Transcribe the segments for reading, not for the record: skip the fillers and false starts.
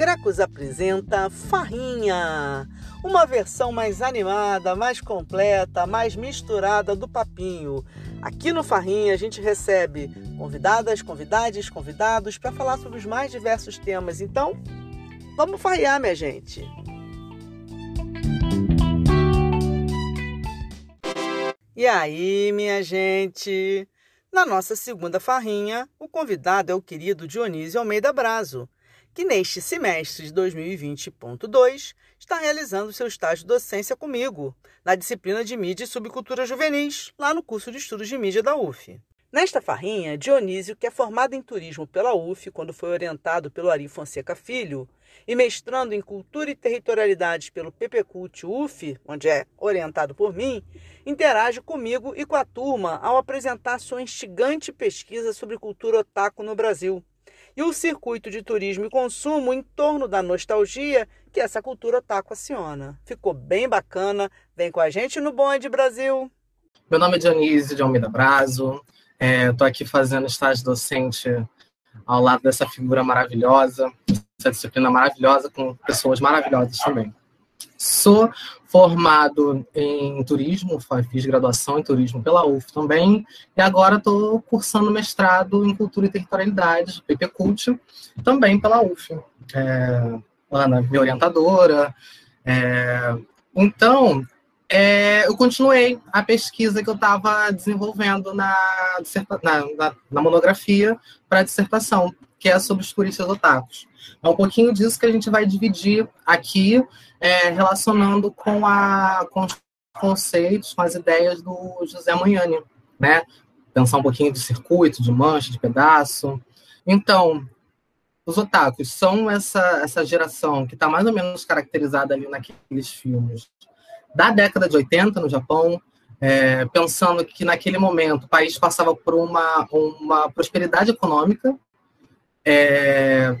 Gracos apresenta Farrinha, uma versão mais animada, mais completa, mais misturada do papinho. Aqui no Farrinha a gente recebe convidadas, convidados, convidados para falar sobre os mais diversos temas. Então, vamos farrear, minha gente! E aí, minha gente? Na nossa segunda Farrinha, o convidado é o querido Dionísio Almeida Brazo, que neste semestre de 2020.2 está realizando seu estágio de docência comigo, na disciplina de Mídia e Subcultura Juvenis, lá no curso de Estudos de Mídia da UF. Nesta Farrinha, Dionísio, que é formado em turismo pela UF quando foi orientado pelo Ari Fonseca Filho e mestrando em Cultura e Territorialidades pelo PP Cult UFF, onde é orientado por mim, interage comigo e com a turma ao apresentar sua instigante pesquisa sobre cultura otaku no Brasil e o circuito de turismo e consumo em torno da nostalgia que essa cultura otaku aciona. Ficou bem bacana, vem com a gente no bonde, Brasil! Meu nome é Dionísio de Almeida Brazo, estou aqui fazendo estágio docente ao lado dessa figura maravilhosa, essa disciplina maravilhosa, com pessoas maravilhosas também. Sou formado em turismo, fiz graduação em turismo pela UF também, e agora estou cursando mestrado em cultura e territorialidades, PP Cult, também pela UF. Ana, minha orientadora. Eu continuei a pesquisa que eu estava desenvolvendo na monografia para a dissertação, que é sobre os turistas otakus. É um pouquinho disso que a gente vai dividir aqui, relacionando com os conceitos, com as ideias do José Magnani, né? Pensar um pouquinho de circuito, de mancha, de pedaço. Então, os otakus são essa geração que está mais ou menos caracterizada ali naqueles filmes da década de 80 no Japão, pensando que naquele momento o país passava por uma prosperidade econômica,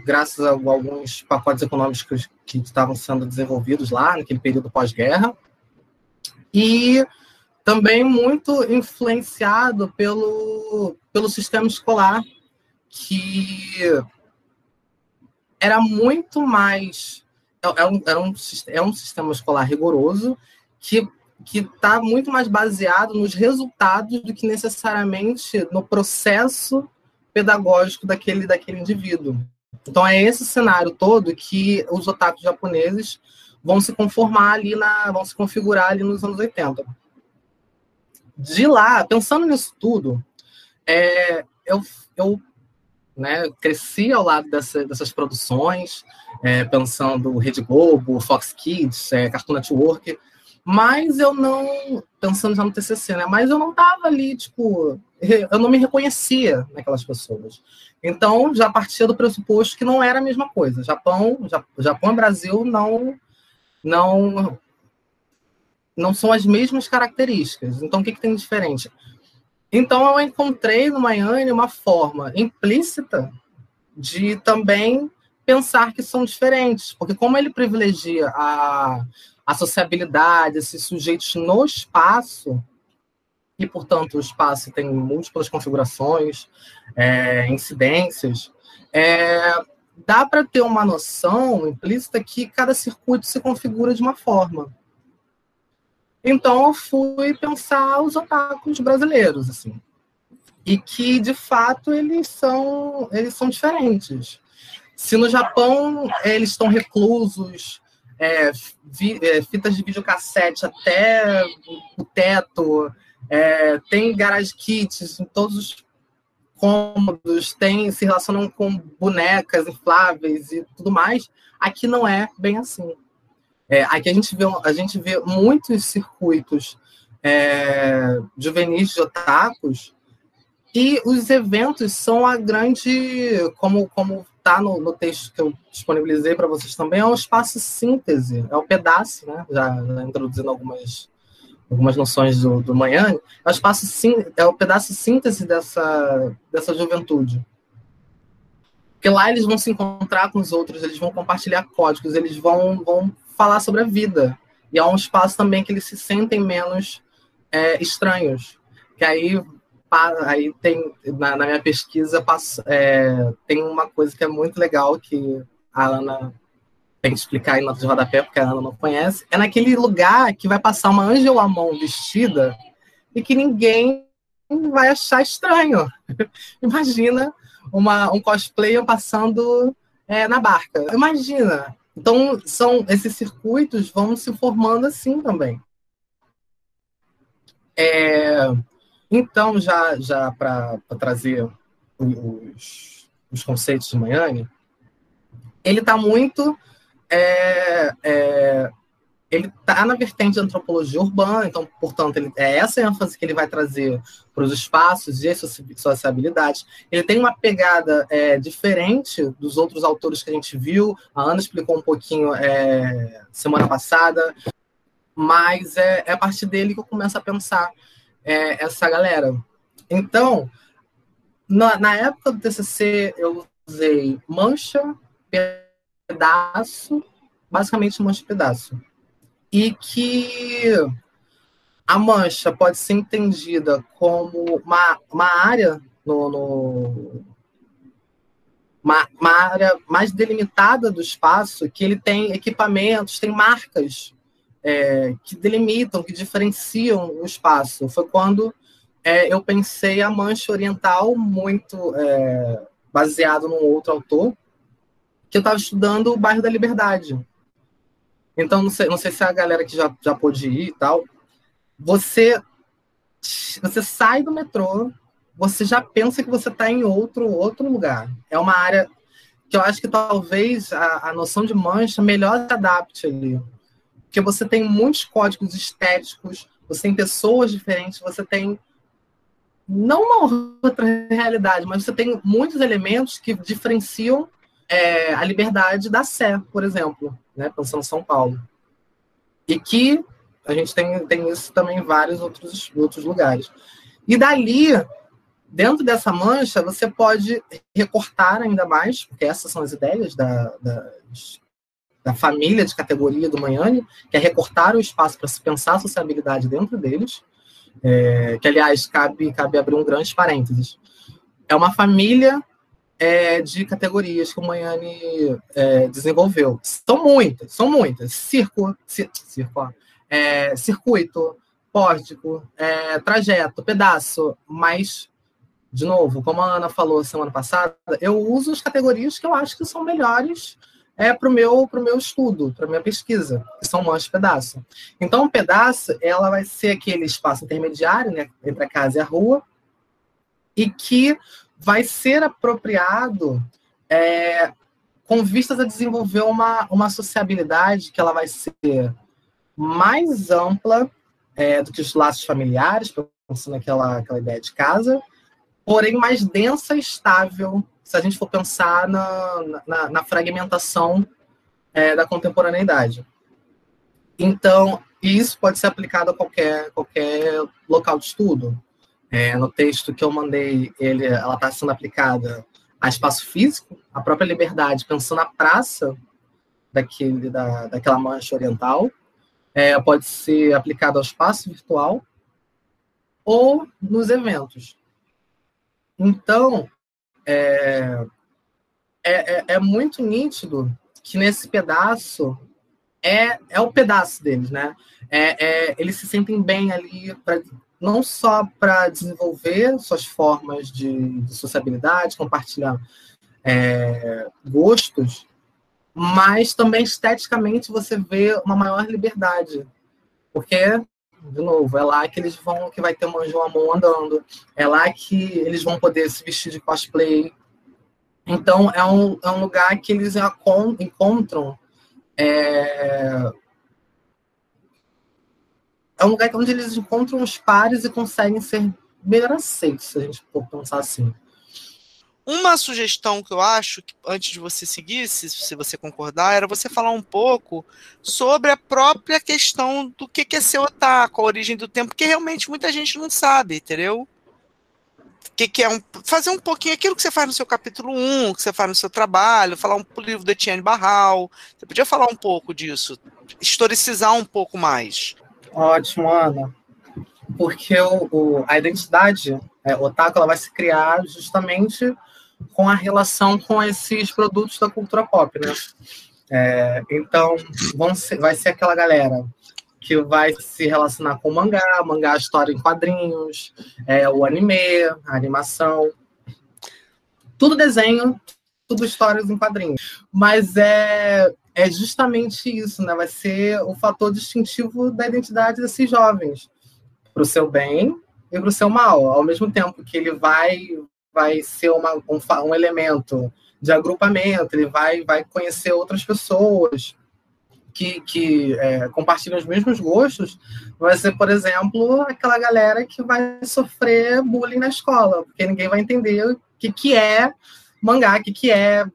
graças a alguns pacotes econômicos que estavam sendo desenvolvidos lá naquele período pós-guerra, e também muito influenciado pelo sistema escolar, que era muito mais... É um sistema escolar rigoroso, que está muito mais baseado nos resultados do que necessariamente no processo pedagógico daquele indivíduo. Então, é esse cenário todo que os otakus japoneses vão se conformar ali, vão se configurar ali nos anos 80. De lá, pensando nisso tudo, eu cresci ao lado dessas produções, pensando Rede Globo, Fox Kids, Cartoon Network, mas eu não... Pensando já no TCC, né? Mas eu não estava ali, eu não me reconhecia naquelas pessoas. Então, já partia do pressuposto que não era a mesma coisa. Japão e Brasil não são as mesmas características. Então, o que tem de diferente? Então, eu encontrei no Magnani uma forma implícita de também pensar que são diferentes, porque como ele privilegia a sociabilidade, esses sujeitos no espaço, e, portanto, o espaço tem múltiplas configurações, incidências, dá para ter uma noção implícita que cada circuito se configura de uma forma. Então, eu fui pensar os otakus brasileiros, assim. E que, de fato, eles são diferentes. Se no Japão eles estão reclusos, fitas de videocassete até o teto, tem garage kits em todos os cômodos, se relacionam com bonecas infláveis e tudo mais, aqui não é bem assim. Aqui a gente vê muitos circuitos juvenis de otakus, e os eventos são a grande, como está no texto que eu disponibilizei para vocês também, é um espaço síntese, é um pedaço, né? Já introduzindo algumas noções do Magnani, é o pedaço síntese dessa juventude. Porque lá eles vão se encontrar com os outros, eles vão compartilhar códigos, eles vão falar sobre a vida. E é um espaço também que eles se sentem menos estranhos. Que aí tem, na minha pesquisa, tem uma coisa que é muito legal, que a Ana tem que explicar aí nota de rodapé, porque a Ana não conhece, é naquele lugar que vai passar uma Angela Amon vestida e que ninguém vai achar estranho. Imagina um cosplayer passando na barca. Imagina. Então, esses circuitos vão se formando assim também. Então, já para trazer os conceitos de Magnani, ele está muito... ele está na vertente de antropologia urbana, então, portanto, é essa ênfase que ele vai trazer para os espaços e as sociabilidades. Ele tem uma pegada diferente dos outros autores que a gente viu, a Ana explicou um pouquinho semana passada, mas é a partir dele que eu começo a pensar essa galera. Então, na época do TCC, eu usei mancha, pedaço, basicamente mancha e pedaço. E que a mancha pode ser entendida como uma área uma área mais delimitada do espaço, que ele tem equipamentos, tem marcas que delimitam, que diferenciam o espaço. Foi quando eu pensei a mancha oriental, muito baseado num outro autor, que eu estava estudando o bairro da Liberdade. Então, não sei se a galera que já pôde ir e tal, você sai do metrô, você já pensa que você está em outro lugar. É uma área que eu acho que talvez a noção de mancha melhor se adapte ali. Porque você tem muitos códigos estéticos, você tem pessoas diferentes, você tem, não uma outra realidade, mas você tem muitos elementos que diferenciam a Liberdade da Sé, por exemplo, né, pensando em São Paulo. E que a gente tem isso também em vários outros lugares. E dali, dentro dessa mancha, você pode recortar ainda mais, porque essas são as ideias da família de categoria do Magnani, que é recortar o espaço para se pensar a sociabilidade dentro deles, que, aliás, cabe abrir um grande parênteses. É uma família... de categorias que o Magnani desenvolveu. São muitas. Circuito, pórtico, trajeto, pedaço, mas, de novo, como a Ana falou semana passada, eu uso as categorias que eu acho que são melhores para o meu estudo, para a minha pesquisa, que são manchas e pedaço. Então, o pedaço, ela vai ser aquele espaço intermediário, né, entre a casa e a rua, e que vai ser apropriado com vistas a desenvolver uma sociabilidade que ela vai ser mais ampla do que os laços familiares, pensando aquela ideia de casa, porém mais densa e estável, se a gente for pensar na fragmentação da contemporaneidade. Então, isso pode ser aplicado a qualquer local de estudo. No texto que eu mandei, ela está sendo aplicada a espaço físico, a própria Liberdade, pensando na praça daquela mancha oriental, pode ser aplicada ao espaço virtual ou nos eventos. Então, é muito nítido que nesse pedaço, é o pedaço deles, né? Eles se sentem bem ali não só para desenvolver suas formas de sociabilidade, compartilhar gostos, mas também esteticamente você vê uma maior liberdade. Porque, de novo, é lá que que vai ter uma Angela Amon andando, é lá que eles vão poder se vestir de cosplay. Então, é um lugar que eles encontram... É um lugar onde eles encontram os pares e conseguem ser melhor aceitos, se a gente for pensar assim. Uma sugestão que eu acho, que antes de você seguir, se você concordar, era você falar um pouco sobre a própria questão do que é ser otaku, a origem do tempo, que realmente muita gente não sabe, entendeu? Que é fazer um pouquinho aquilo que você faz no seu capítulo 1, que você faz no seu trabalho, falar um livro do Etienne Barral, você podia falar um pouco disso, historicizar um pouco mais. Ótimo, Ana, porque a identidade otaku ela vai se criar justamente com a relação com esses produtos da cultura pop, né? Então, vai ser aquela galera que vai se relacionar com o mangá, história em quadrinhos, o anime, a animação. Tudo desenho, tudo histórias em quadrinhos. Mas é justamente isso, né? Vai ser o fator distintivo da identidade desses jovens. Para o seu bem e para o seu mal. Ao mesmo tempo que ele vai ser um elemento de agrupamento, ele vai conhecer outras pessoas que compartilham os mesmos gostos, vai ser, por exemplo, aquela galera que vai sofrer bullying na escola, porque ninguém vai entender o que é mangá, o que é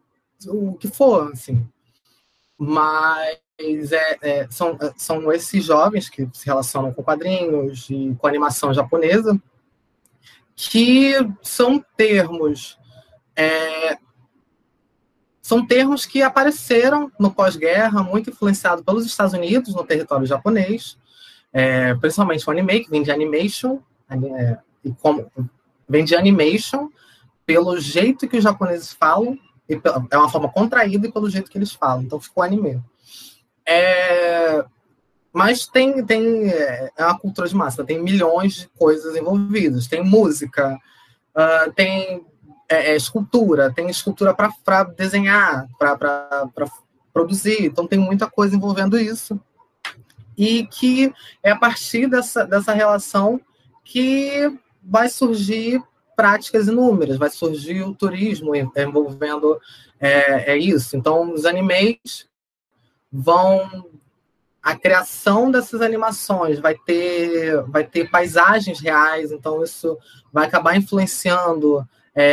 o que for, assim. Mas são esses jovens que se relacionam com quadrinhos e com animação japonesa, que são termos... São termos que apareceram no pós-guerra, muito influenciado pelos Estados Unidos, no território japonês, principalmente o anime, que vem de animation, pelo jeito que os japoneses falam, e é uma forma contraída e pelo jeito que eles falam, então ficou anime. Mas é uma cultura de massa, tem milhões de coisas envolvidas, tem música, tem... escultura, tem escultura para desenhar, para produzir, então tem muita coisa envolvendo isso. E que é a partir dessa relação que vai surgir práticas inúmeras, vai surgir o turismo envolvendo isso. Então, os animes a criação dessas animações vai ter paisagens reais, então isso vai acabar influenciando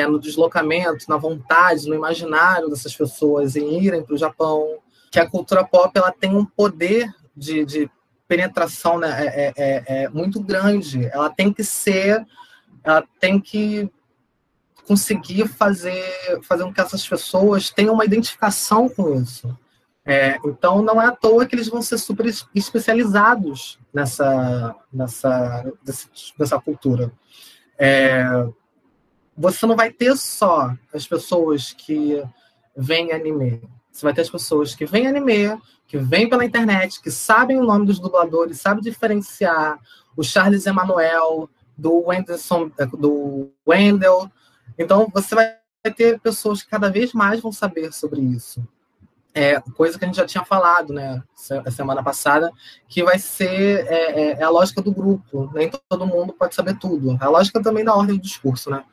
no deslocamento, na vontade, no imaginário dessas pessoas em irem para o Japão, que a cultura pop ela tem um poder de penetração, né? Muito grande. Ela tem que conseguir fazer com que essas pessoas tenham uma identificação com isso. Então, não é à toa que eles vão ser super especializados nessa cultura. Você não vai ter só as pessoas que veem anime. Você vai ter as pessoas que veem anime, que veem pela internet, que sabem o nome dos dubladores, sabem diferenciar o Charles Emanuel do Wendell. Então, você vai ter pessoas que cada vez mais vão saber sobre isso. Coisa que a gente já tinha falado, né, semana passada, que vai ser a lógica do grupo. Nem todo mundo pode saber tudo. A lógica também da ordem do discurso, né?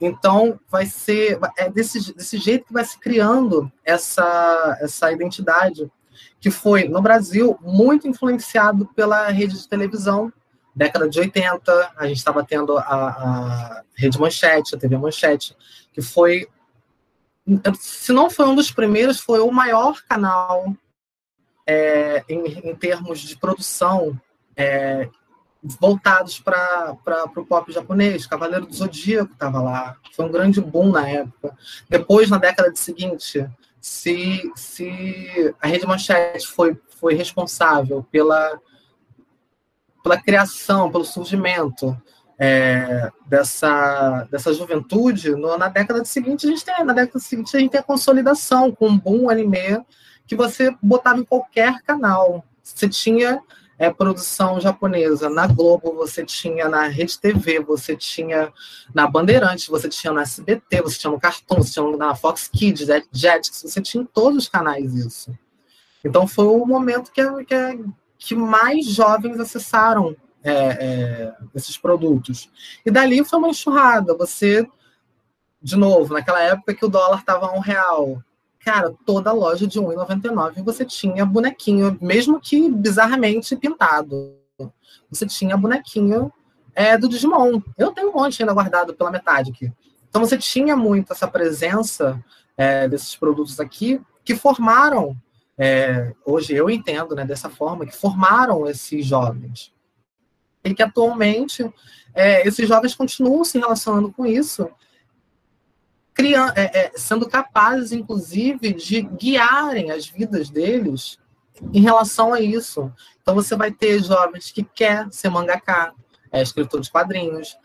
Então, vai ser desse jeito que vai se criando essa identidade, que foi, no Brasil, muito influenciado pela rede de televisão. Década de 80, a gente estava tendo a Rede Manchete, a TV Manchete, que foi... Se não foi um dos primeiros, foi o maior canal em termos de produção voltados para o pop japonês. Cavaleiro do Zodíaco estava lá. Foi um grande boom na época. Depois, na década seguinte, se a Rede Manchete foi responsável pela criação, pelo surgimento dessa juventude, na década seguinte a gente tem a consolidação com um bom anime que você botava em qualquer canal. Você tinha produção japonesa na Globo, você tinha na Rede TV, você tinha na Bandeirantes, você tinha na SBT, você tinha no Cartoon, você tinha na Fox Kids, Jetix, você tinha em todos os canais isso. Então foi o momento que mais jovens acessaram esses produtos. E dali foi uma enxurrada. Você, de novo, naquela época que o dólar estava a R$1, cara, toda loja de R$1,99 você tinha bonequinho, mesmo que bizarramente pintado. Você tinha bonequinho do Digimon. Eu tenho um monte ainda guardado pela metade aqui. Então você tinha muito essa presença desses produtos aqui, que formaram, hoje eu entendo, né, dessa forma, que formaram esses jovens. E que atualmente esses jovens continuam se relacionando com isso, sendo capazes, inclusive, de guiarem as vidas deles em relação a isso. Então você vai ter jovens que quer ser mangaká, escritor de quadrinhos.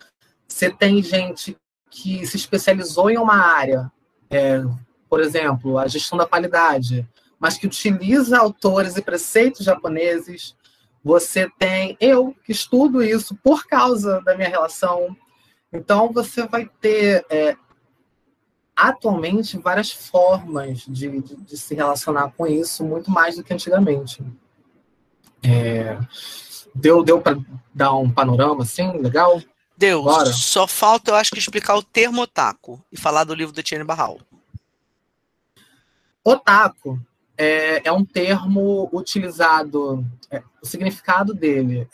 Você tem gente que se especializou em uma área, por exemplo, a gestão da qualidade, mas que utiliza autores e preceitos japoneses. Você tem eu, que estudo isso por causa da minha relação. Então, você vai ter, atualmente, várias formas de se relacionar com isso, muito mais do que antigamente. Deu para dar um panorama, assim, legal? Deu. Bora. Só falta, eu acho, que explicar o termo otaku e falar do livro do Etienne Barral. Otaku é um termo utilizado... o significado dele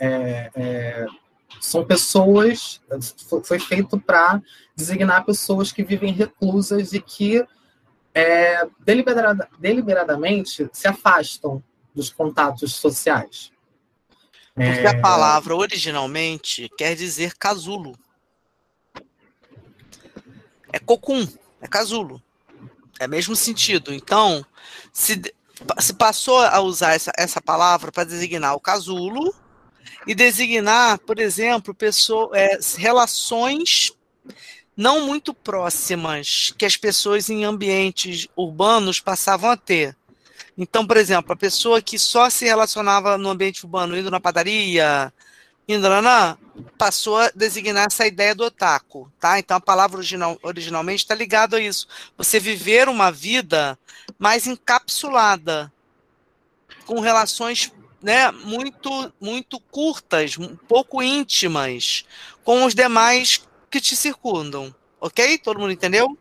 são pessoas... Foi feito para designar pessoas que vivem reclusas e que deliberadamente se afastam dos contatos sociais. Porque a palavra, originalmente, quer dizer casulo. É cocum, é casulo. É o mesmo sentido. Então, se passou a usar essa palavra para designar o casulo e designar, por exemplo, relações não muito próximas que as pessoas em ambientes urbanos passavam a ter. Então, por exemplo, a pessoa que só se relacionava no ambiente urbano, indo na padaria, indo lá, passou a designar essa ideia do otaku, tá? Então, a palavra originalmente está ligada a isso. Você viver uma vida mais encapsulada, com relações, né, muito, muito curtas, um pouco íntimas, com os demais que te circundam, ok? Todo mundo entendeu?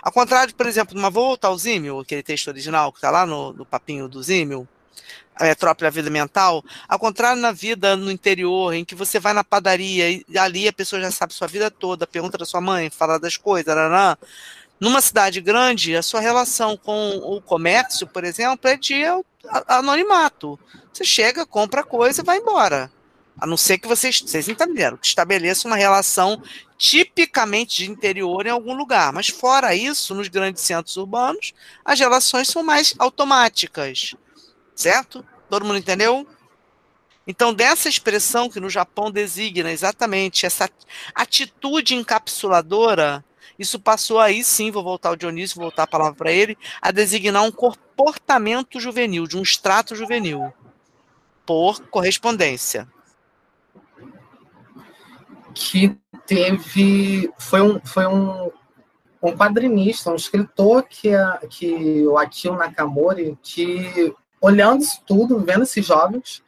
Ao contrário, por exemplo, numa volta ao Zímio, aquele texto original que está lá no papinho do Zímio, a metrópole, a vida mental, ao contrário, na vida no interior, em que você vai na padaria e ali a pessoa já sabe sua vida toda, pergunta da sua mãe, fala das coisas, numa cidade grande, a sua relação com o comércio, por exemplo, é de anonimato. Você chega, compra coisa e vai embora. A não ser que vocês entenderam, que estabeleça uma relação tipicamente de interior em algum lugar. Mas fora isso, nos grandes centros urbanos, as relações são mais automáticas. Certo? Todo mundo entendeu? Então, dessa expressão que no Japão designa exatamente essa atitude encapsuladora, isso passou aí sim, vou voltar ao Dionísio, vou voltar a palavra para ele, a designar um comportamento juvenil, de um extrato juvenil, por correspondência. Que foi um quadrinista, um escritor que o Akio Nakamori, que olhando isso tudo, vendo esses jovens,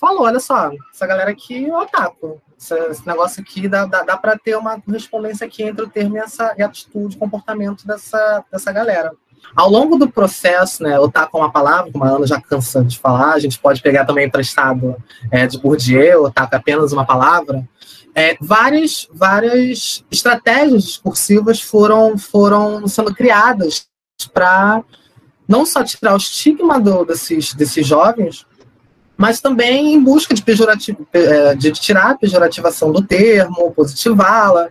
falou, olha só, essa galera aqui é otaku, esse negócio aqui dá para ter uma correspondência aqui entre o termo e a atitude, comportamento dessa galera. Ao longo do processo, né, otaku é uma palavra, como a Ana já cansa de falar, a gente pode pegar também emprestado de Bourdieu, otaku é apenas uma palavra. Várias estratégias discursivas foram sendo criadas para não só tirar o estigma desses jovens, mas também em busca de tirar a pejorativação do termo, positivá-la.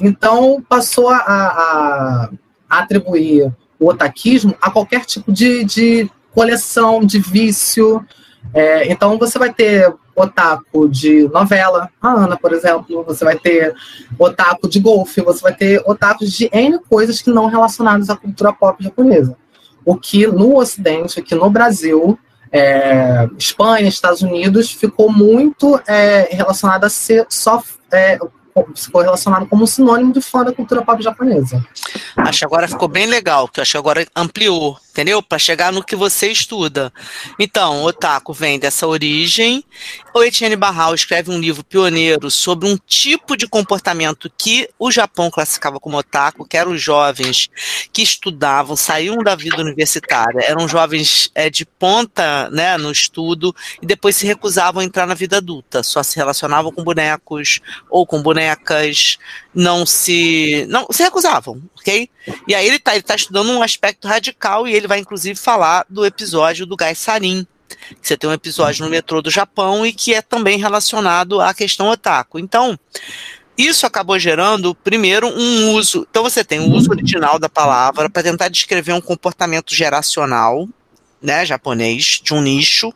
Então, passou a atribuir o otaquismo a qualquer tipo de coleção, de vício. Então, você vai ter otaku de novela, a Ana, por exemplo, você vai ter otaku de golfe, você vai ter otaku de N coisas que não relacionadas à cultura pop japonesa. O que no Ocidente, aqui no Brasil, Espanha, Estados Unidos, ficou muito relacionado a ser só... ficou relacionado como um sinônimo de fã da cultura pop japonesa. Acho que agora ficou bem legal, que eu acho que agora ampliou, entendeu? Para chegar no que você estuda. Então, otaku vem dessa origem. O Etienne Barral escreve um livro pioneiro sobre um tipo de comportamento que o Japão classificava como otaku, que eram os jovens que estudavam, saíam da vida universitária, eram jovens de ponta, né, no estudo, e depois se recusavam a entrar na vida adulta, só se relacionavam com bonecos ou com bonecas, não se recusavam, ok? E aí ele tá estudando um aspecto radical e ele vai inclusive falar do episódio do gás sarin. Você tem um episódio no metrô do Japão e que é também relacionado à questão otaku. Então, isso acabou gerando, primeiro, um uso. Então, você tem o uso original da palavra para tentar descrever um comportamento geracional, né, japonês, de um nicho.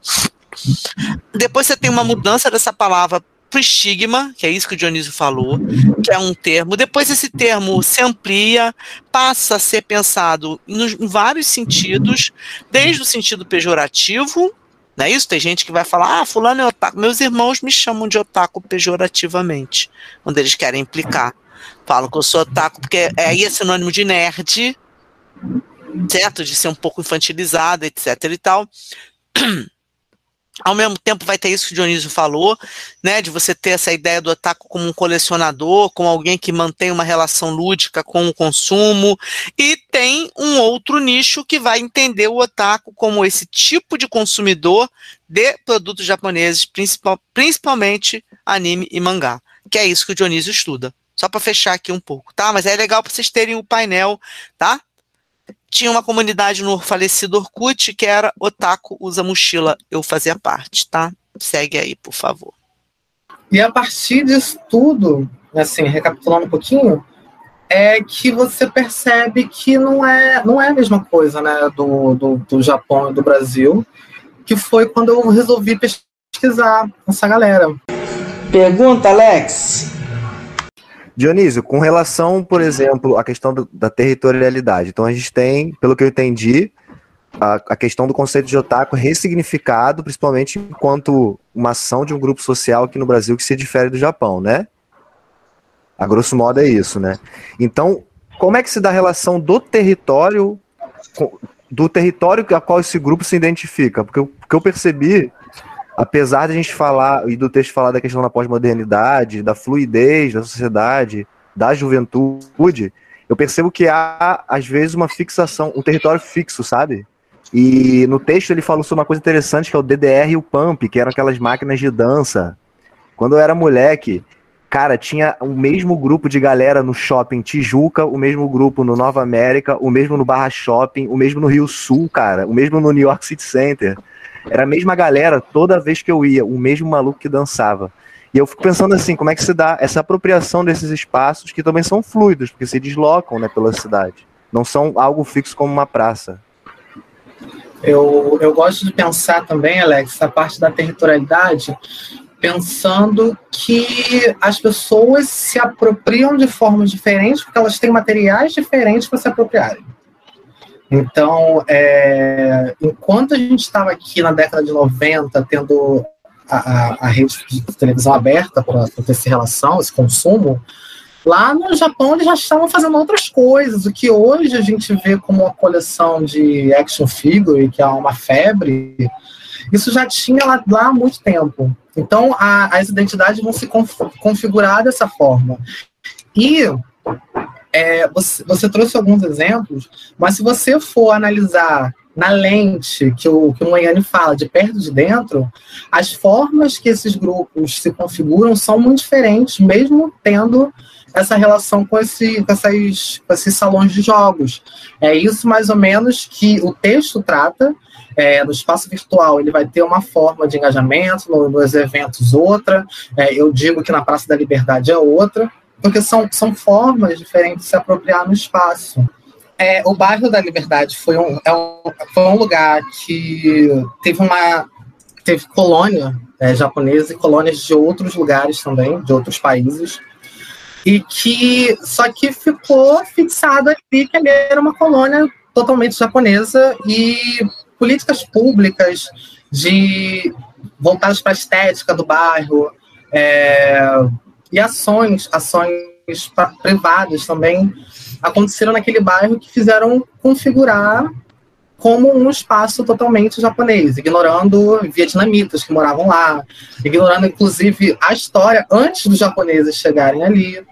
Depois você tem uma mudança dessa palavra próprio estigma, que é isso que o Dionísio falou, que é um termo. Depois esse termo se amplia, passa a ser pensado em vários sentidos, desde o sentido pejorativo, não é isso? Tem gente que vai falar, ah, fulano é otaku. Meus irmãos me chamam de otaku pejorativamente, quando eles querem implicar. Falam que eu sou otaku, porque aí é sinônimo de nerd, certo? De ser um pouco infantilizado, etc. e tal. Ao mesmo tempo vai ter isso que o Dionísio falou, né, de você ter essa ideia do otaku como um colecionador, como alguém que mantém uma relação lúdica com o consumo, e tem um outro nicho que vai entender o otaku como esse tipo de consumidor de produtos japoneses, principalmente anime e mangá, que é isso que o Dionísio estuda. Só para fechar aqui um pouco, tá? Mas é legal para vocês terem o painel, tá? Tinha uma comunidade no falecido Orkut que era Otaku Usa Mochila. Eu fazia parte, tá? Segue aí, por favor. E a partir disso tudo, assim, recapitulando um pouquinho, é que você percebe que não é a mesma coisa, né, do Japão e do Brasil, que foi quando eu resolvi pesquisar essa galera. Pergunta, Alex. Dionísio, com relação, por exemplo, à questão da territorialidade, então a gente tem, pelo que eu entendi, a questão do conceito de otaku ressignificado, principalmente enquanto uma ação de um grupo social aqui no Brasil que se difere do Japão, né? A grosso modo é isso, né? Então, como é que se dá a relação do território a qual esse grupo se identifica? Porque o que eu percebi, apesar de a gente falar, e do texto falar da questão da pós-modernidade, da fluidez da sociedade, da juventude, eu percebo que há, às vezes, uma fixação, um território fixo, sabe? E no texto ele falou sobre uma coisa interessante, que é o DDR e o Pump, que eram aquelas máquinas de dança. Quando eu era moleque, cara, tinha o mesmo grupo de galera no Shopping Tijuca, o mesmo grupo no Nova América, o mesmo no Barra Shopping, o mesmo no Rio Sul, cara, o mesmo no New York City Center. Era a mesma galera toda vez que eu ia, o mesmo maluco que dançava. E eu fico pensando assim, como é que se dá essa apropriação desses espaços que também são fluidos, porque se deslocam, né, pela cidade. Não são algo fixo como uma praça. Eu gosto de pensar também, Alex, a parte da territorialidade, pensando que as pessoas se apropriam de formas diferentes porque elas têm materiais diferentes para se apropriarem. Então, enquanto a gente estava aqui na década de 90, tendo a rede de televisão aberta para ter essa relação, esse consumo, lá no Japão eles já estavam fazendo outras coisas. O que hoje a gente vê como uma coleção de action figure, que é uma febre, isso já tinha lá há muito tempo. Então, as identidades vão se configurar dessa forma. E... Você trouxe alguns exemplos, mas se você for analisar na lente que o Moiane fala, de perto de dentro, as formas que esses grupos se configuram são muito diferentes, mesmo tendo essa relação com esses salões de jogos. É isso mais ou menos que o texto trata. No espaço virtual ele vai ter uma forma de engajamento, nos eventos outra, eu digo que na Praça da Liberdade é outra, porque são formas diferentes de se apropriar no espaço. O bairro da Liberdade foi um lugar que teve colônia japonesa e colônias de outros lugares também, de outros países, e que só que ficou fixado aqui que ali era uma colônia totalmente japonesa, e políticas públicas de voltadas para a estética do bairro, e ações privadas também aconteceram naquele bairro que fizeram configurar como um espaço totalmente japonês, ignorando vietnamitas que moravam lá, ignorando inclusive a história antes dos japoneses chegarem ali.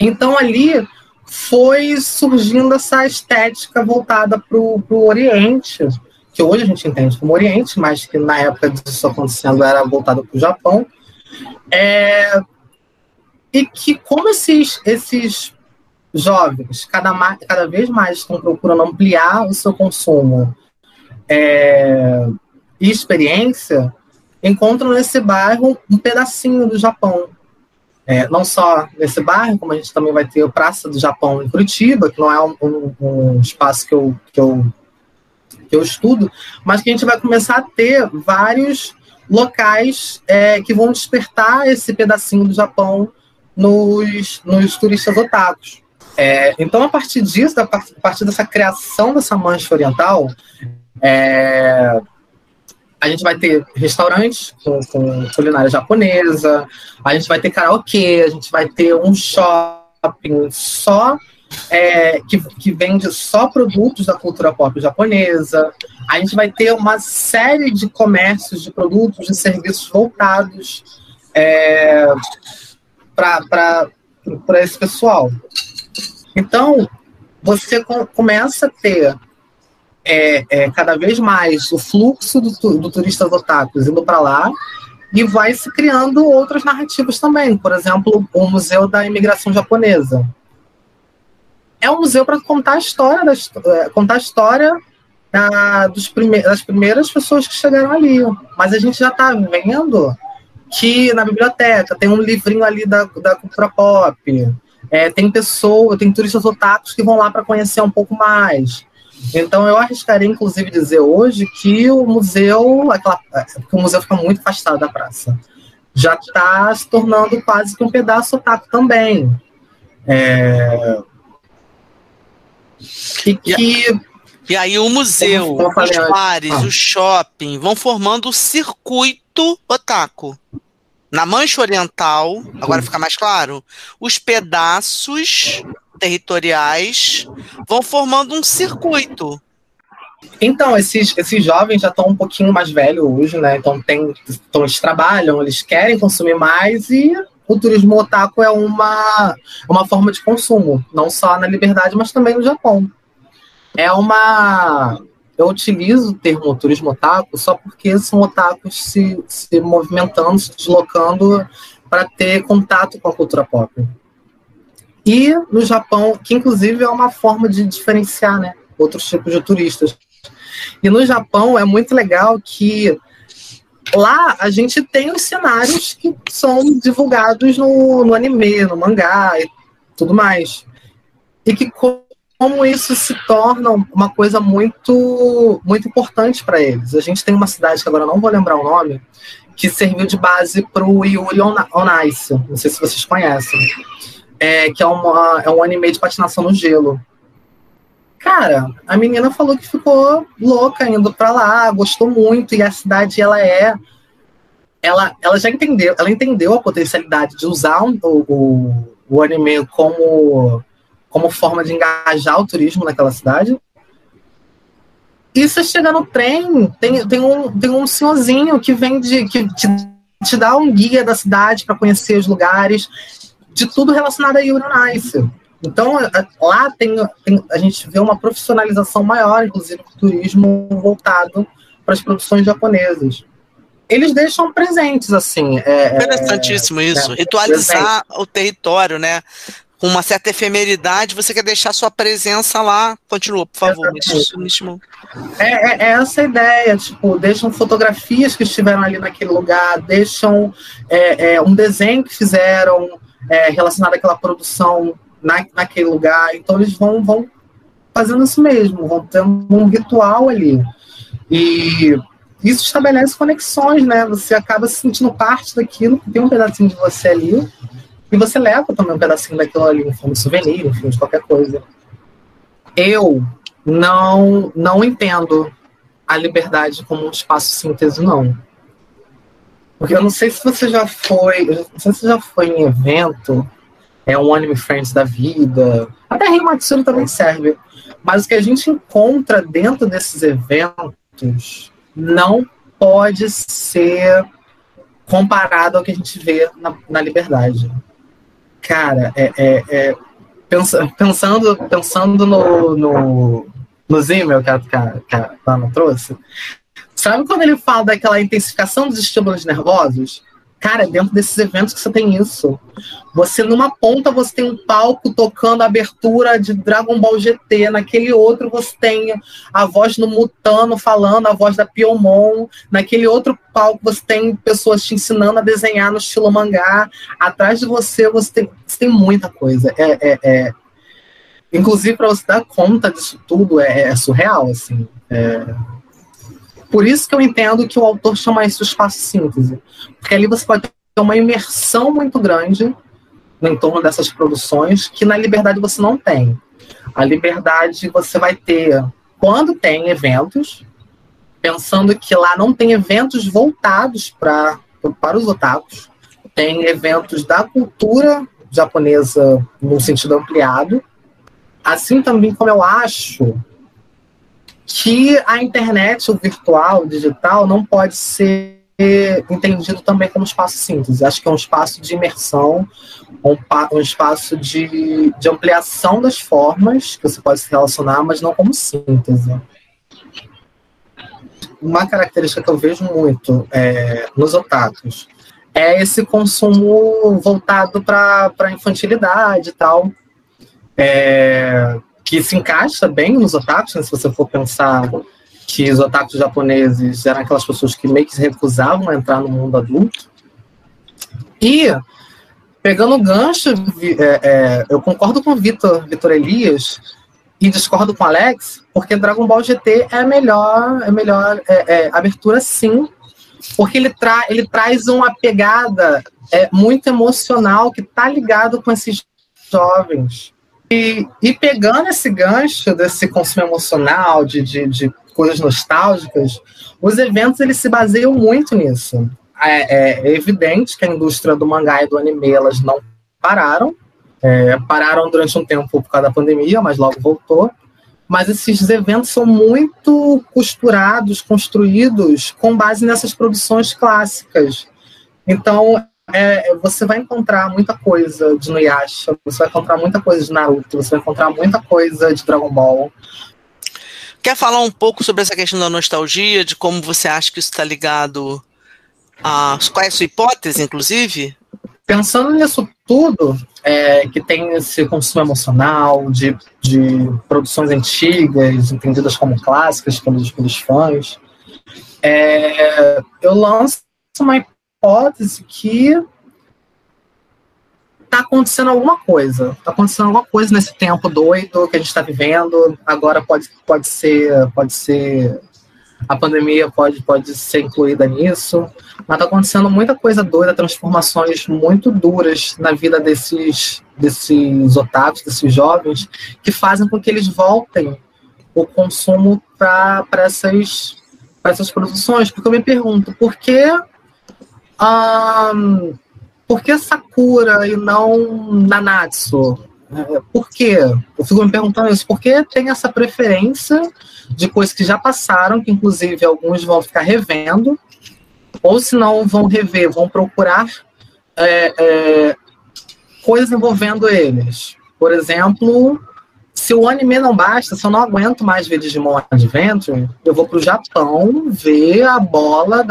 Então ali foi surgindo essa estética voltada para o Oriente, que hoje a gente entende como Oriente, mas que na época disso acontecendo era voltada para o Japão. E que como esses jovens cada vez mais estão procurando ampliar o seu consumo e experiência, encontram nesse bairro um pedacinho do Japão. Não só nesse bairro, como a gente também vai ter a Praça do Japão em Curitiba, que não é um espaço que eu estudo, mas que a gente vai começar a ter vários locais que vão despertar esse pedacinho do Japão nos turistas otakus. Então, a partir disso, a partir dessa criação dessa mancha oriental, a gente vai ter restaurantes com culinária japonesa, a gente vai ter karaokê, a gente vai ter um shopping só que vende só produtos da cultura pop japonesa, a gente vai ter uma série de comércios de produtos, de serviços voltados para esse pessoal. Então, você começa a ter cada vez mais o fluxo do turista otaku indo para lá, e vai se criando outras narrativas também. Por exemplo, o Museu da Imigração Japonesa. É um museu para contar a história das primeiras pessoas que chegaram ali. Mas a gente já está vendo que na biblioteca tem um livrinho ali da cultura pop. Tem turistas otakus que vão lá para conhecer um pouco mais. Então eu arriscaria, inclusive, dizer hoje que o museu, porque o museu fica muito afastado da praça, já está se tornando quase que um pedaço otaku também. E aí o museu, os bares, o shopping vão formando o circuito otaku. Na Mancha Oriental, agora fica mais claro, os pedaços territoriais vão formando um circuito. Então, esses jovens já estão um pouquinho mais velhos hoje, né? Então eles trabalham, eles querem consumir mais, e o turismo otaku é uma forma de consumo, não só na liberdade, mas também no Japão. Eu utilizo o termo turismo otaku só porque são otakus se movimentando, se deslocando para ter contato com a cultura pop. E no Japão, que inclusive é uma forma de diferenciar, né, outros tipos de turistas. E no Japão é muito legal que lá a gente tem os cenários que são divulgados no anime, no mangá e tudo mais. E que como isso se torna uma coisa muito, muito importante para eles. A gente tem uma cidade, que agora não vou lembrar o nome, que serviu de base para o Yuri On Ice, não sei se vocês conhecem, que é um anime de patinação no gelo. Cara, a menina falou que ficou louca indo para lá, gostou muito, e a cidade, ela já entendeu, ela entendeu a potencialidade de usar o anime como forma de engajar o turismo naquela cidade. E você chega no trem, tem um senhorzinho que vende, que te dá um guia da cidade para conhecer os lugares, de tudo relacionado a Yuri On Ice. Então, lá a gente vê uma profissionalização maior, inclusive, do turismo voltado para as produções japonesas. Eles deixam presentes, assim. Interessantíssimo isso. Ritualizar o território, né? Com uma certa efemeridade, você quer deixar sua presença lá. Continua, por favor. É essa ideia, tipo, deixam fotografias que estiveram ali naquele lugar, deixam um desenho que fizeram relacionado àquela produção naquele lugar. Então eles vão fazendo isso mesmo, vão tendo um ritual ali. E isso estabelece conexões, né? Você acaba se sentindo parte daquilo, tem um pedacinho de você ali. E você leva também um pedacinho daquilo ali, um fundo de souvenir, um fundo de qualquer coisa. Eu não entendo a liberdade como um espaço síntese, não. Porque eu não sei se você já foi, em evento, um Anime Friends da vida, até Rei Matsuri também serve. Mas o que a gente encontra dentro desses eventos não pode ser comparado ao que a gente vê na liberdade. Cara, pensando no Zimmel que a Ana trouxe, sabe quando ele fala daquela intensificação dos estímulos nervosos? Cara, dentro desses eventos que você tem isso. Você, numa ponta, você tem um palco tocando a abertura de Dragon Ball GT, naquele outro você tem a voz do Mutano falando, a voz da Piomon, naquele outro palco você tem pessoas te ensinando a desenhar no estilo mangá, atrás de você você tem muita coisa. Inclusive, para você dar conta disso tudo, é surreal, assim. Por isso que eu entendo que o autor chama isso de espaço-síntese, porque ali você pode ter uma imersão muito grande no entorno dessas produções que na liberdade você não tem. A liberdade você vai ter quando tem eventos, pensando que lá não tem eventos voltados para os otakus, tem eventos da cultura japonesa no sentido ampliado, assim também como eu acho que a internet, o virtual, o digital, não pode ser entendido também como espaço síntese. Acho que é um espaço de imersão, um espaço de ampliação das formas que você pode se relacionar, mas não como síntese. Uma característica que eu vejo muito nos otakus é esse consumo voltado para a infantilidade e tal, que se encaixa bem nos otakus, né? Se você for pensar que os otakus japoneses eram aquelas pessoas que meio que se recusavam a entrar no mundo adulto. E, pegando o gancho, eu concordo com o Vitor Elias e discordo com o Alex, porque Dragon Ball GT é a melhor abertura, sim, porque ele traz uma pegada muito emocional que está ligado com esses jovens. E pegando esse gancho desse consumo emocional, de coisas nostálgicas, os eventos eles se baseiam muito nisso. É evidente que a indústria do mangá e do anime elas não pararam. Pararam durante um tempo por causa da pandemia, mas logo voltou. Mas esses eventos são muito costurados, construídos com base nessas produções clássicas. Então, você vai encontrar muita coisa de Inuyasha, você vai encontrar muita coisa de Naruto, você vai encontrar muita coisa de Dragon Ball. Quer falar um pouco sobre essa questão da nostalgia, de como você acha que isso está ligado a... Qual é a sua hipótese, inclusive? Pensando nisso tudo, que tem esse consumo emocional de produções antigas, entendidas como clássicas pelos fãs, eu lanço uma hipótese que está acontecendo alguma coisa nesse tempo doido que a gente está vivendo agora. Pode ser a pandemia, pode ser incluída nisso, mas está acontecendo muita coisa doida, transformações muito duras na vida desses otakus, desses jovens, que fazem com que eles voltem o consumo para essas produções. Porque eu me pergunto, por que Sakura e não Nanatsu? Por quê? Eu fico me perguntando isso. Por que tem essa preferência de coisas que já passaram, que inclusive alguns vão ficar revendo, ou se não vão rever, vão procurar coisas envolvendo eles. Por exemplo, se o anime não basta, se eu não aguento mais ver Digimon Adventure, eu vou pro Japão ver a bola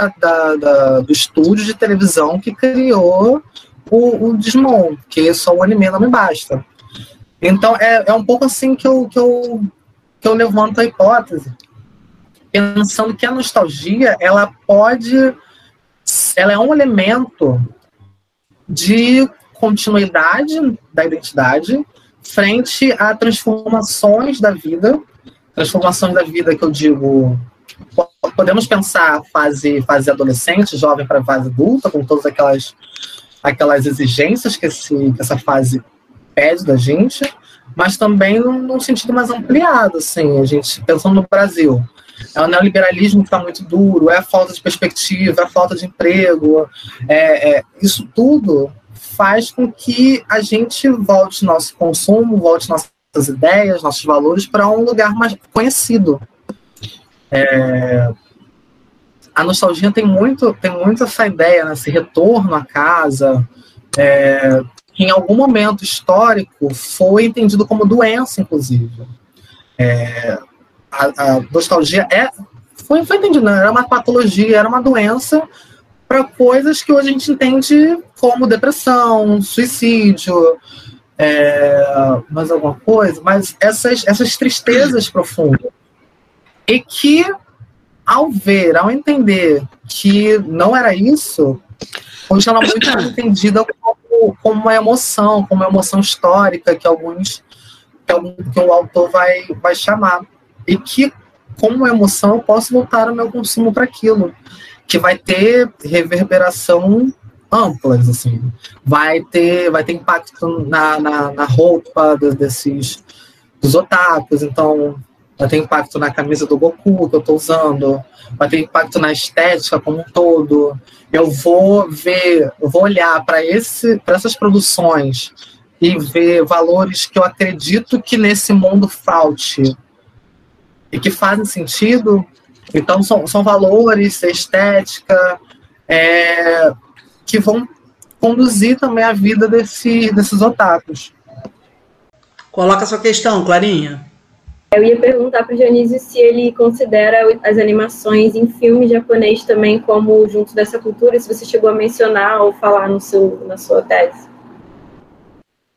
do estúdio de televisão que criou o Digimon, porque só o anime não me basta. Então é um pouco assim que eu levanto a hipótese, pensando que a nostalgia ela é um elemento de continuidade da identidade frente a transformações da vida, que eu digo, podemos pensar fase adolescente, jovem para fase adulta, com todas aquelas exigências que essa fase pede da gente, mas também num sentido mais ampliado, assim, a gente pensando no Brasil. É o neoliberalismo que está muito duro, é a falta de perspectiva, é a falta de emprego, isso tudo faz com que a gente volte nosso consumo, volte nossas ideias, nossos valores para um lugar mais conhecido. A nostalgia tem muito essa ideia, né? Esse retorno à casa, em algum momento histórico foi entendido como doença, inclusive. A nostalgia foi entendida, era uma patologia, era uma doença para coisas que hoje a gente entende como depressão, suicídio, mais alguma coisa, mas essas tristezas profundas. E que, ao entender que não era isso, hoje ela é muito mais entendida como uma emoção, como uma emoção histórica que o autor vai chamar. E que como uma emoção, eu posso voltar o meu consumo para aquilo, que vai ter reverberação amplas, assim. Vai ter impacto na roupa dos otakus, então vai ter impacto na camisa do Goku que eu estou usando, vai ter impacto na estética como um todo. Eu vou olhar para essas produções e ver valores que eu acredito que nesse mundo falte e que fazem sentido. Então são valores, estética, que vão conduzir também a vida desses otakus. Coloca sua questão, Clarinha. Eu ia perguntar para o Dionísio se ele considera as animações em filme japonês também como junto dessa cultura, se você chegou a mencionar ou falar na sua tese.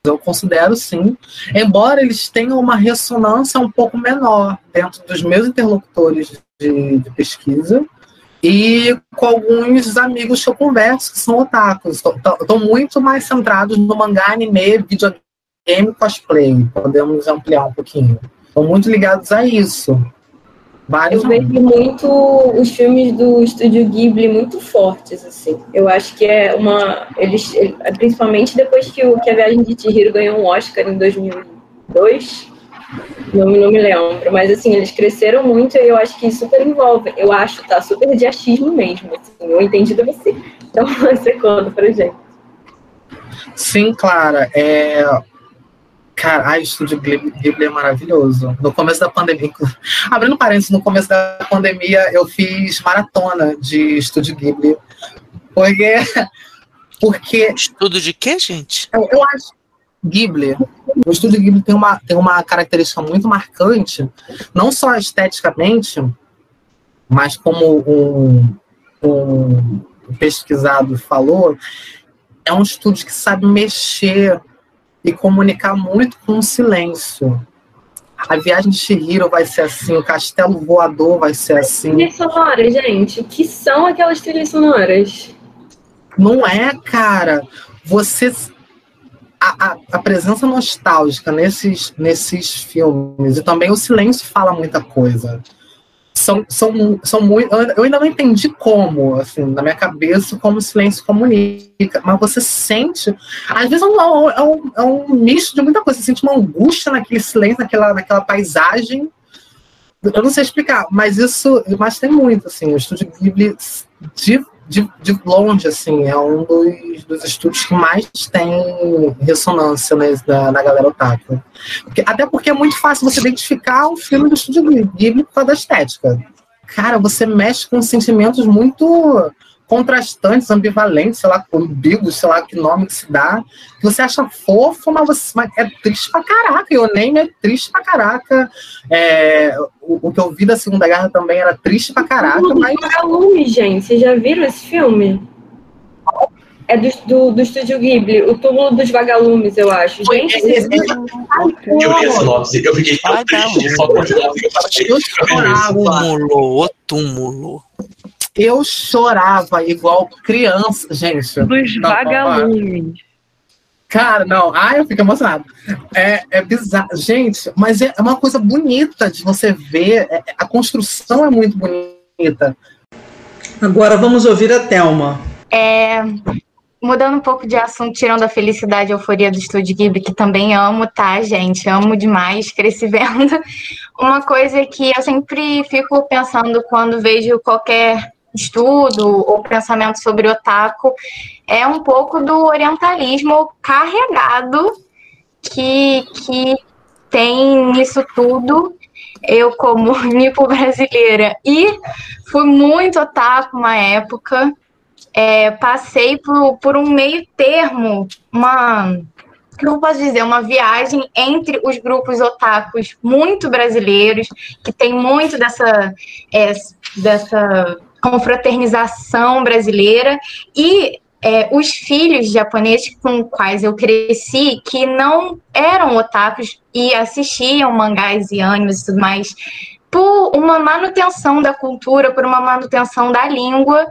Eu considero, sim. Embora eles tenham uma ressonância um pouco menor dentro dos meus interlocutores de pesquisa e com alguns amigos que eu converso, que são otakus. Estão muito mais centrados no mangá, anime, videogame, cosplay. Podemos ampliar um pouquinho. Estão muito ligados a isso. Eu vejo muito os filmes do Studio Ghibli muito fortes, assim. Eu acho que eles, principalmente depois que a Viagem de Chihiro ganhou um Oscar em 2002, não me lembro, mas assim, eles cresceram muito e eu acho que super envolve. Eu acho, tá, super de achismo mesmo, assim. Eu entendi de você. Então, você conta pra gente. Sim, Clara, Cara, o Estúdio Ghibli é maravilhoso. No começo da pandemia, abrindo parênteses, no começo da pandemia eu fiz maratona de Estúdio Ghibli. Porque Estudo de quê, gente? Eu acho Ghibli. O Estúdio Ghibli tem uma característica muito marcante, não só esteticamente, mas como um pesquisador falou, é um estúdio que sabe mexer e comunicar muito com o silêncio. A Viagem de Chihiro vai ser assim, o Castelo Voador vai ser assim. Trilhas sonoras, gente, que são aquelas trilhas sonoras? Não é, cara. A presença nostálgica nesses filmes, e também o silêncio fala muita coisa. São muito. Eu ainda não entendi como, assim, na minha cabeça, como o silêncio comunica, mas você sente. Às vezes é um misto de muita coisa, você sente uma angústia naquele silêncio, naquela paisagem. Eu não sei explicar, mas tem muito, assim. O Estúdio Ghibli, de longe, assim, é um dos estúdios que mais tem ressonância, né, na galera otaku. Até porque é muito fácil você identificar o filme do Estúdio Ghibli por causa da estética. Cara, você mexe com sentimentos muito contrastantes, ambivalentes, sei lá, ambíguos, sei lá que nome que se dá, que você acha fofo, mas é triste pra caraca. E o Name é triste pra caraca. O que eu vi da Segunda Guerra também era triste pra caraca. Túmulo dos Vagalumes, gente, vocês já viram esse filme? É do Estúdio Ghibli, o Túmulo dos Vagalumes, eu acho. Gente, eu vi esse nome, eu fiquei tão triste, só por final que eu passei. O túmulo. Eu chorava igual criança, gente. Dos Vagalumes. Cara, não. Ai, eu fico emocionado. É bizarro. Gente, mas é uma coisa bonita de você ver. A construção é muito bonita. Agora vamos ouvir a Thelma. Mudando um pouco de assunto, tirando a felicidade e a euforia do Estúdio Ghibli, que também amo, tá, gente? Amo demais, cresci vendo. Uma coisa que eu sempre fico pensando quando vejo qualquer estudo ou pensamento sobre otaku é um pouco do orientalismo carregado que tem nisso tudo. Eu, como nipo brasileira, e fui muito otaku uma época. Passei por um meio termo, como posso dizer, uma viagem entre os grupos otakus muito brasileiros, que tem muito dessa confraternização brasileira, e os filhos japoneses com os quais eu cresci, que não eram otakus e assistiam mangás e animes e tudo mais, por uma manutenção da cultura, por uma manutenção da língua.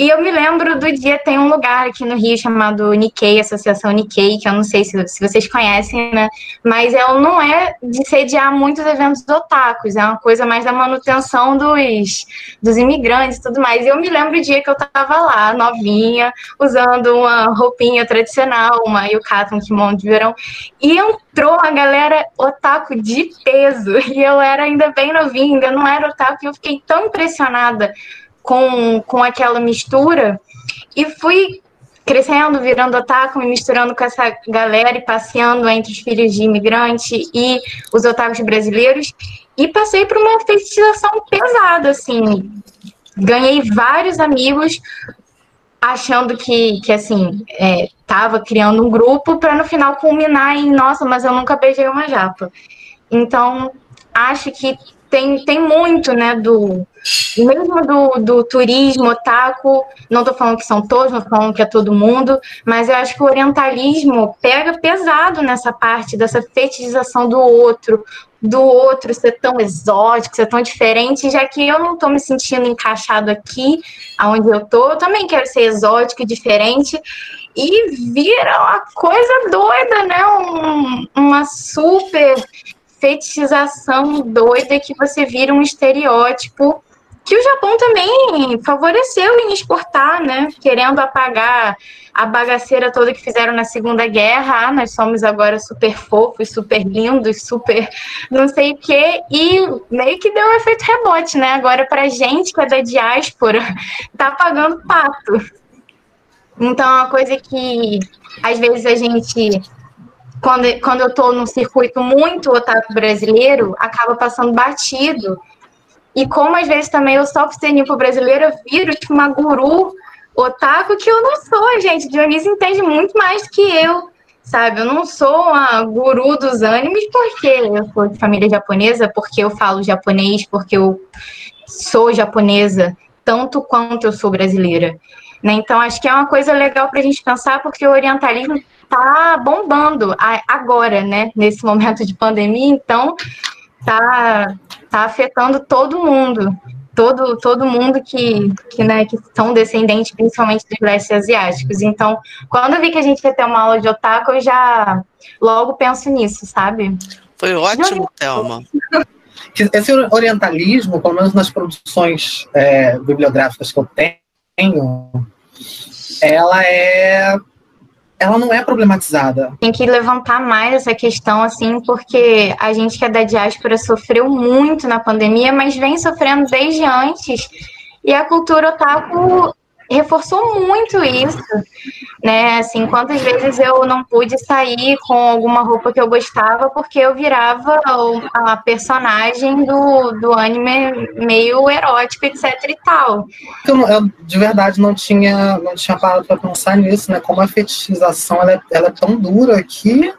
E eu me lembro do dia, tem um lugar aqui no Rio chamado Nikkei, Associação Nikkei, que eu não sei se vocês conhecem, né? Mas ela não é de sediar muitos eventos otakus, é uma coisa mais da manutenção dos imigrantes e tudo mais. E eu me lembro do dia que eu tava lá, novinha, usando uma roupinha tradicional, uma yukata, um kimono de verão, e entrou a galera otaku de peso. E eu era ainda bem novinha, ainda não era otaku, e eu fiquei tão impressionada com aquela mistura, e fui crescendo, virando otaku, me misturando com essa galera e passeando entre os filhos de imigrante e os otakus brasileiros, e passei por uma fetichização pesada, assim. Ganhei vários amigos achando que assim, tava criando um grupo para no final culminar em, nossa, mas eu nunca beijei uma japa. Então, acho que tem muito, né, do turismo otaku. Não tô falando que são todos, não tô falando que é todo mundo, mas eu acho que o orientalismo pega pesado nessa parte dessa fetichização do outro ser tão exótico, ser tão diferente, já que eu não tô me sentindo encaixado aqui, aonde eu tô, eu também quero ser exótico e diferente, e vira uma coisa doida, né, uma super fetichização doida que você vira um estereótipo que o Japão também favoreceu em exportar, né? Querendo apagar a bagaceira toda que fizeram na Segunda Guerra. Ah, nós somos agora super fofos, super lindos, super não sei o quê. E meio que deu um efeito rebote, né? Agora pra gente que é da diáspora, tá pagando pato. Então é uma coisa que às vezes a gente... Quando eu estou num circuito muito otaku brasileiro, acaba passando batido. E como às vezes também eu só obtenho pro brasileiro, eu viro tipo uma guru otaku que eu não sou, gente. Dionísio entende muito mais que eu, sabe? Eu não sou a guru dos animes porque eu sou de família japonesa, porque eu falo japonês, porque eu sou japonesa, tanto quanto eu sou brasileira. Né? Então acho que é uma coisa legal para a gente pensar, porque o orientalismo tá bombando agora, né? Nesse momento de pandemia, então tá afetando todo mundo. Todo mundo né, que são descendentes, principalmente dos leste asiáticos. Então, quando eu vi que a gente ia ter uma aula de otaku, eu já logo penso nisso, sabe? Foi ótimo, Thelma. Esse orientalismo, pelo menos nas produções bibliográficas que eu tenho, ela não é problematizada. Tem que levantar mais essa questão, assim, porque a gente que é da diáspora sofreu muito na pandemia, mas vem sofrendo desde antes, e a cultura otaku reforçou muito isso, né? Assim, quantas vezes eu não pude sair com alguma roupa que eu gostava, porque eu virava a personagem do anime meio erótico, etc e tal. Eu de verdade não tinha parado para pensar nisso, né? Como a fetichização ela é tão dura que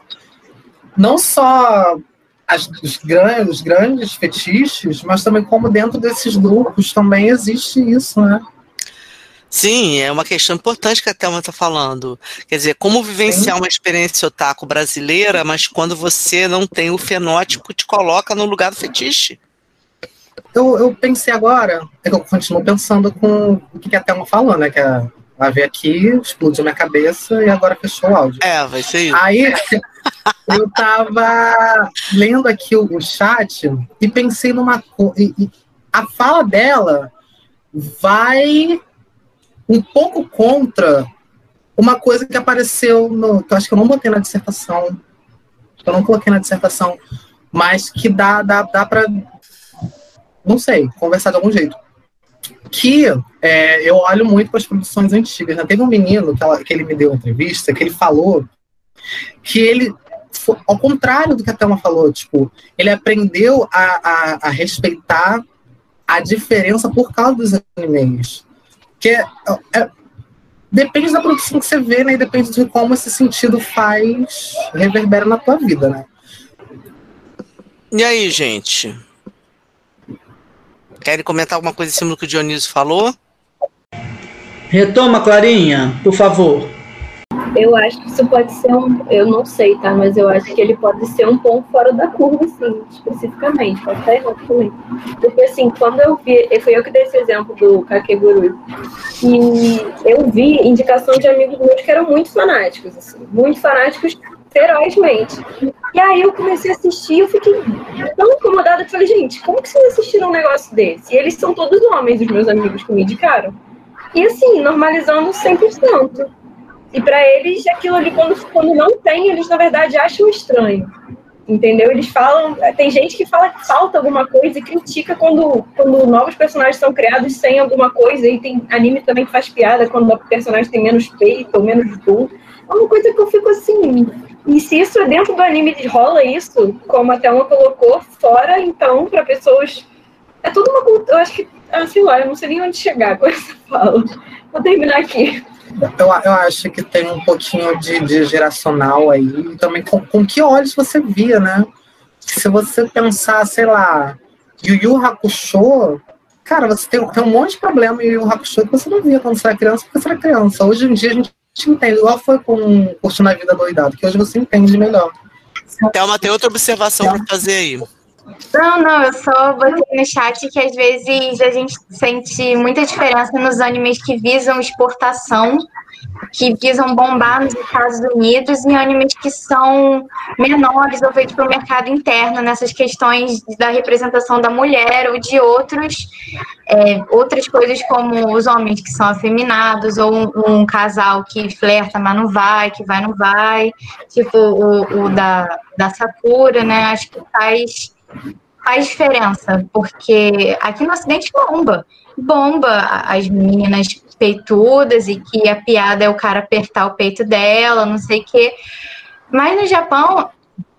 não só os grandes fetiches, mas também como dentro desses grupos também existe isso, né? Sim, é uma questão importante que a Thelma está falando. Quer dizer, como vivenciar uma experiência otaku brasileira, mas quando você não tem o fenótipo, te coloca no lugar do fetiche. Eu pensei agora, eu continuo pensando com o que a Thelma falou, né? Que ela veio aqui, explodiu minha cabeça e agora fechou o áudio. Vai ser isso. Aí eu estava lendo aqui o chat e pensei numa coisa. A fala dela vai um pouco contra uma coisa que apareceu, que eu acho que eu não botei na dissertação, mas que dá para, não sei, conversar de algum jeito. Que eu olho muito para as produções antigas. Né? Teve um menino que ele me deu uma entrevista, que ele falou que ele, ao contrário do que a Thelma falou, tipo, ele aprendeu a respeitar a diferença por causa dos animes. Porque depende da produção que você vê, né? E depende de como esse sentido reverbera na tua vida, né? E aí, gente? Querem comentar alguma coisa em cima do que o Dionísio falou? Retoma, Clarinha, por favor. Eu acho que isso pode ser um... Eu não sei, tá? Mas eu acho que ele pode ser um ponto fora da curva, assim, especificamente. Pode estar errado também. Porque, assim, quando eu vi... Foi eu que dei esse exemplo do Kakegurui. E eu vi indicação de amigos meus que eram muito fanáticos, assim. Muito fanáticos, ferozmente. E aí eu comecei a assistir e eu fiquei tão incomodada. Eu falei, gente, como que vocês assistiram um negócio desse? E eles são todos homens, os meus amigos que me indicaram. E, assim, normalizando 100%. E para eles, aquilo ali, quando não tem, eles, na verdade, acham estranho, entendeu? Eles falam... Tem gente que fala que falta alguma coisa e critica quando novos personagens são criados sem alguma coisa. E tem anime também que faz piada quando o personagem tem menos peito ou menos tudo. É uma coisa que eu fico assim... E se isso é dentro do anime, rola isso, como a Thelma colocou, fora, então, para pessoas... É tudo uma... Eu acho que... Ah, sei lá, eu não sei nem onde chegar com essa fala. Vou terminar aqui. Eu acho que tem um pouquinho de geracional aí, também com que olhos você via, né? Se você pensar, sei lá, Yu Yu Hakusho, cara, você tem um monte de problema em Yu Yu Hakusho que você não via quando você era criança, porque você era criança. Hoje em dia a gente entende, igual foi com Curso na Vida Doidado, que hoje você entende melhor. Thelma, tem outra observação para fazer aí. Não, eu só botei no chat que às vezes a gente sente muita diferença nos animes que visam exportação, que visam bombar nos Estados Unidos, e animes que são menores ou feitos para o mercado interno, nessas questões da representação da mulher ou de outras coisas como os homens que são afeminados, ou um casal que flerta, mas não vai, que vai, não vai, tipo o da Sakura, né? Acho que faz diferença, porque aqui no Ocidente bomba as meninas peitudas e que a piada é o cara apertar o peito dela, não sei o quê. Mas no Japão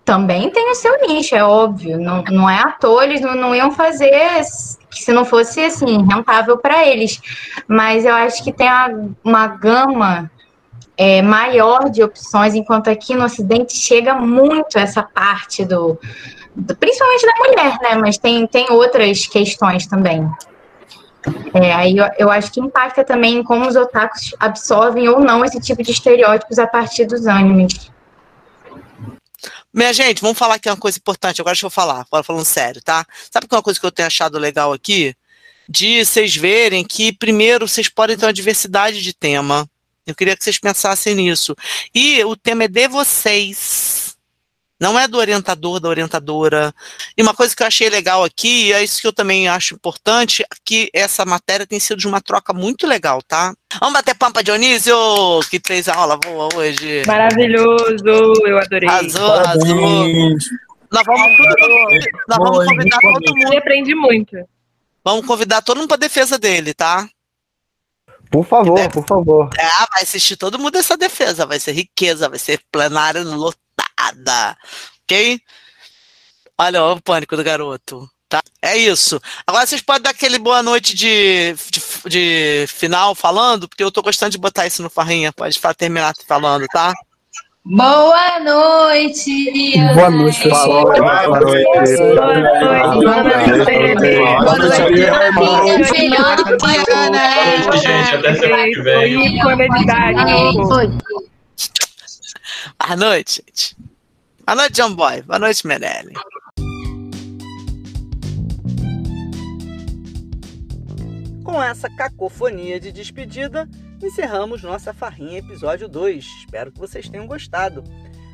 também tem o seu nicho, é óbvio. Não é à toa, eles não iam fazer se não fosse assim, rentável para eles. Mas eu acho que tem uma gama maior de opções, enquanto aqui no Ocidente chega muito essa parte do... Principalmente da mulher, né? Mas tem outras questões também. Aí eu acho que impacta também em como os otakus absorvem ou não esse tipo de estereótipos a partir dos animes. Minha gente, vamos falar aqui uma coisa importante. Agora deixa eu falar, agora falando sério, tá? Sabe que uma coisa que eu tenho achado legal aqui? De vocês verem que, primeiro, vocês podem ter uma diversidade de tema. Eu queria que vocês pensassem nisso. E o tema é de vocês. Não é do orientador, da orientadora. E uma coisa que eu achei legal aqui, e é isso que eu também acho importante, que essa matéria tem sido de uma troca muito legal, tá? Vamos bater palma para Dionísio, que fez a aula boa hoje. Maravilhoso, eu adorei. Azul. Nós vamos convidar todo mundo. Aprendi muito. Vamos convidar todo mundo para defesa dele, tá? Por favor, deve... por favor. Ah, vai assistir todo mundo essa defesa, vai ser riqueza, vai ser plenário lotado. Nada, ok? Olha o pânico do garoto, tá? É isso. Agora vocês podem dar aquele boa noite de final falando, porque eu tô gostando de botar isso no Farrinha, pode terminar falando, tá? Boa noite! Boa noite, pessoal! Boa noite! Boa noite! Boa noite, gente. Boa noite, John Boy. Boa noite, Merelli. Com essa cacofonia de despedida, encerramos nossa Farrinha Episódio 2. Espero que vocês tenham gostado.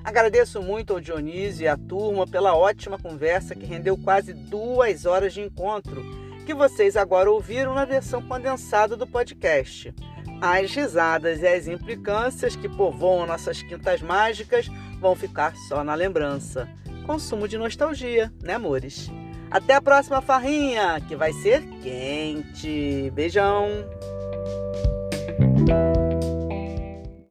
Agradeço muito ao Dionísio e à turma pela ótima conversa que rendeu quase 2 horas de encontro, que vocês agora ouviram na versão condensada do podcast. As risadas e as implicâncias que povoam nossas quintas mágicas vão ficar só na lembrança. Consumo de nostalgia, né, amores? Até a próxima Farrinha, que vai ser quente. Beijão!